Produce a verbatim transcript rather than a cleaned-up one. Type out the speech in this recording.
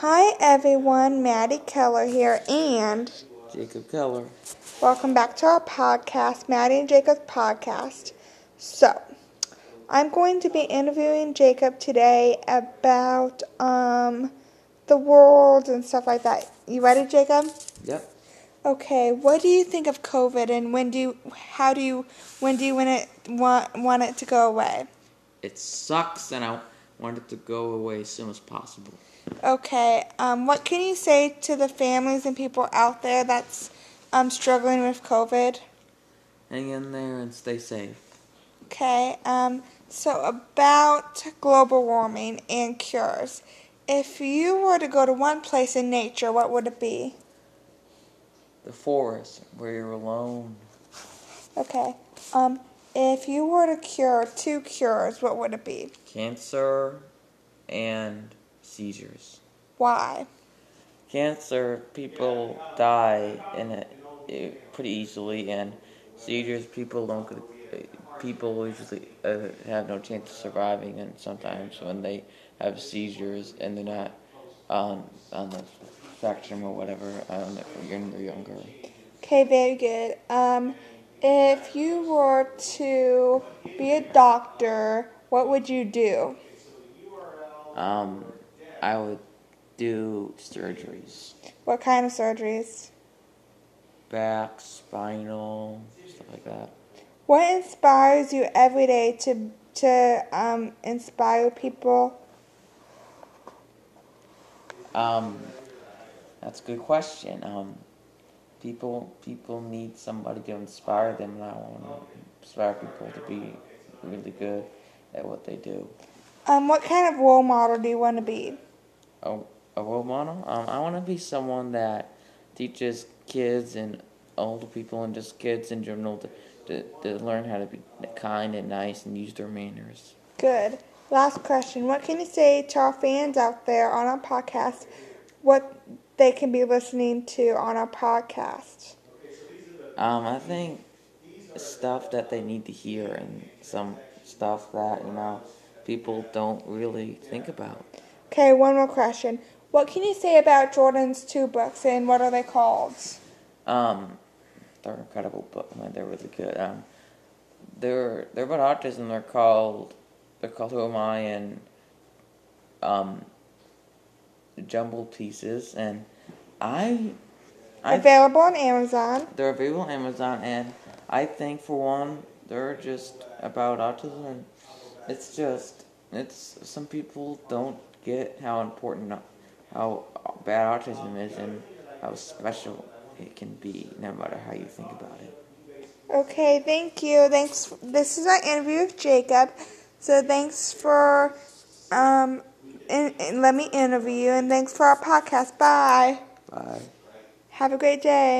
Hi everyone, Maddie Keller here and Jacob Keller. Welcome back to our podcast, Maddie and Jacob's podcast. So, I'm going to be interviewing Jacob today about um the world and stuff like that. You ready, Jacob? Yep. Okay. What do you think of COVID, and when do you, how do you when do you want it want want it to go away? It sucks, and I want it to go away as soon as possible. Okay, um, what can you say to the families and people out there that's um, struggling with COVID? Hang in there and stay safe. Okay, um, so about global warming and cures. If you were to go to one place in nature, what would it be? The forest, where you're alone. Okay, um, if you were to cure two cures, what would it be? Cancer and seizures. Why? Cancer, people die in it, it pretty easily, and seizures, people don't. People usually uh, have no chance of surviving, and sometimes when they have seizures and they're not on on the spectrum or whatever, um, they're younger. Okay, very good. Um, if you were to be a doctor, what would you do? Um. I would do surgeries. What kind of surgeries? Back, spinal, stuff like that. What inspires you every day to to um inspire people? Um, that's a good question. Um, people people need somebody to inspire them, and I want to inspire people to be really good at what they do. Um, what kind of role model do you want to be? A, a role model? Um, I want to be someone that teaches kids and older people and just kids in general to, to, to learn how to be kind and nice and use their manners. Good. Last question. What can you say to our fans out there on our podcast, what they can be listening to on our podcast? Um, I think stuff that they need to hear, and some stuff that, you know, people don't really think about. Okay, one more question. What can you say about Jordan's two books, and what are they called? Um, they're incredible books. Man, they're really good. Um, they're they're about autism. They're called they're called Who Am I and um Jumbled Pieces. And I, I available on Amazon. They're available on Amazon, and I think for one, they're just about autism. And It's just, it's, some people don't get how important, how bad autism is and how special it can be, no matter how you think about it. Okay, thank you. Thanks. This is our interview with Jacob. So thanks for, um, in, in, let me interview you, and thanks for our podcast. Bye. Bye. Have a great day.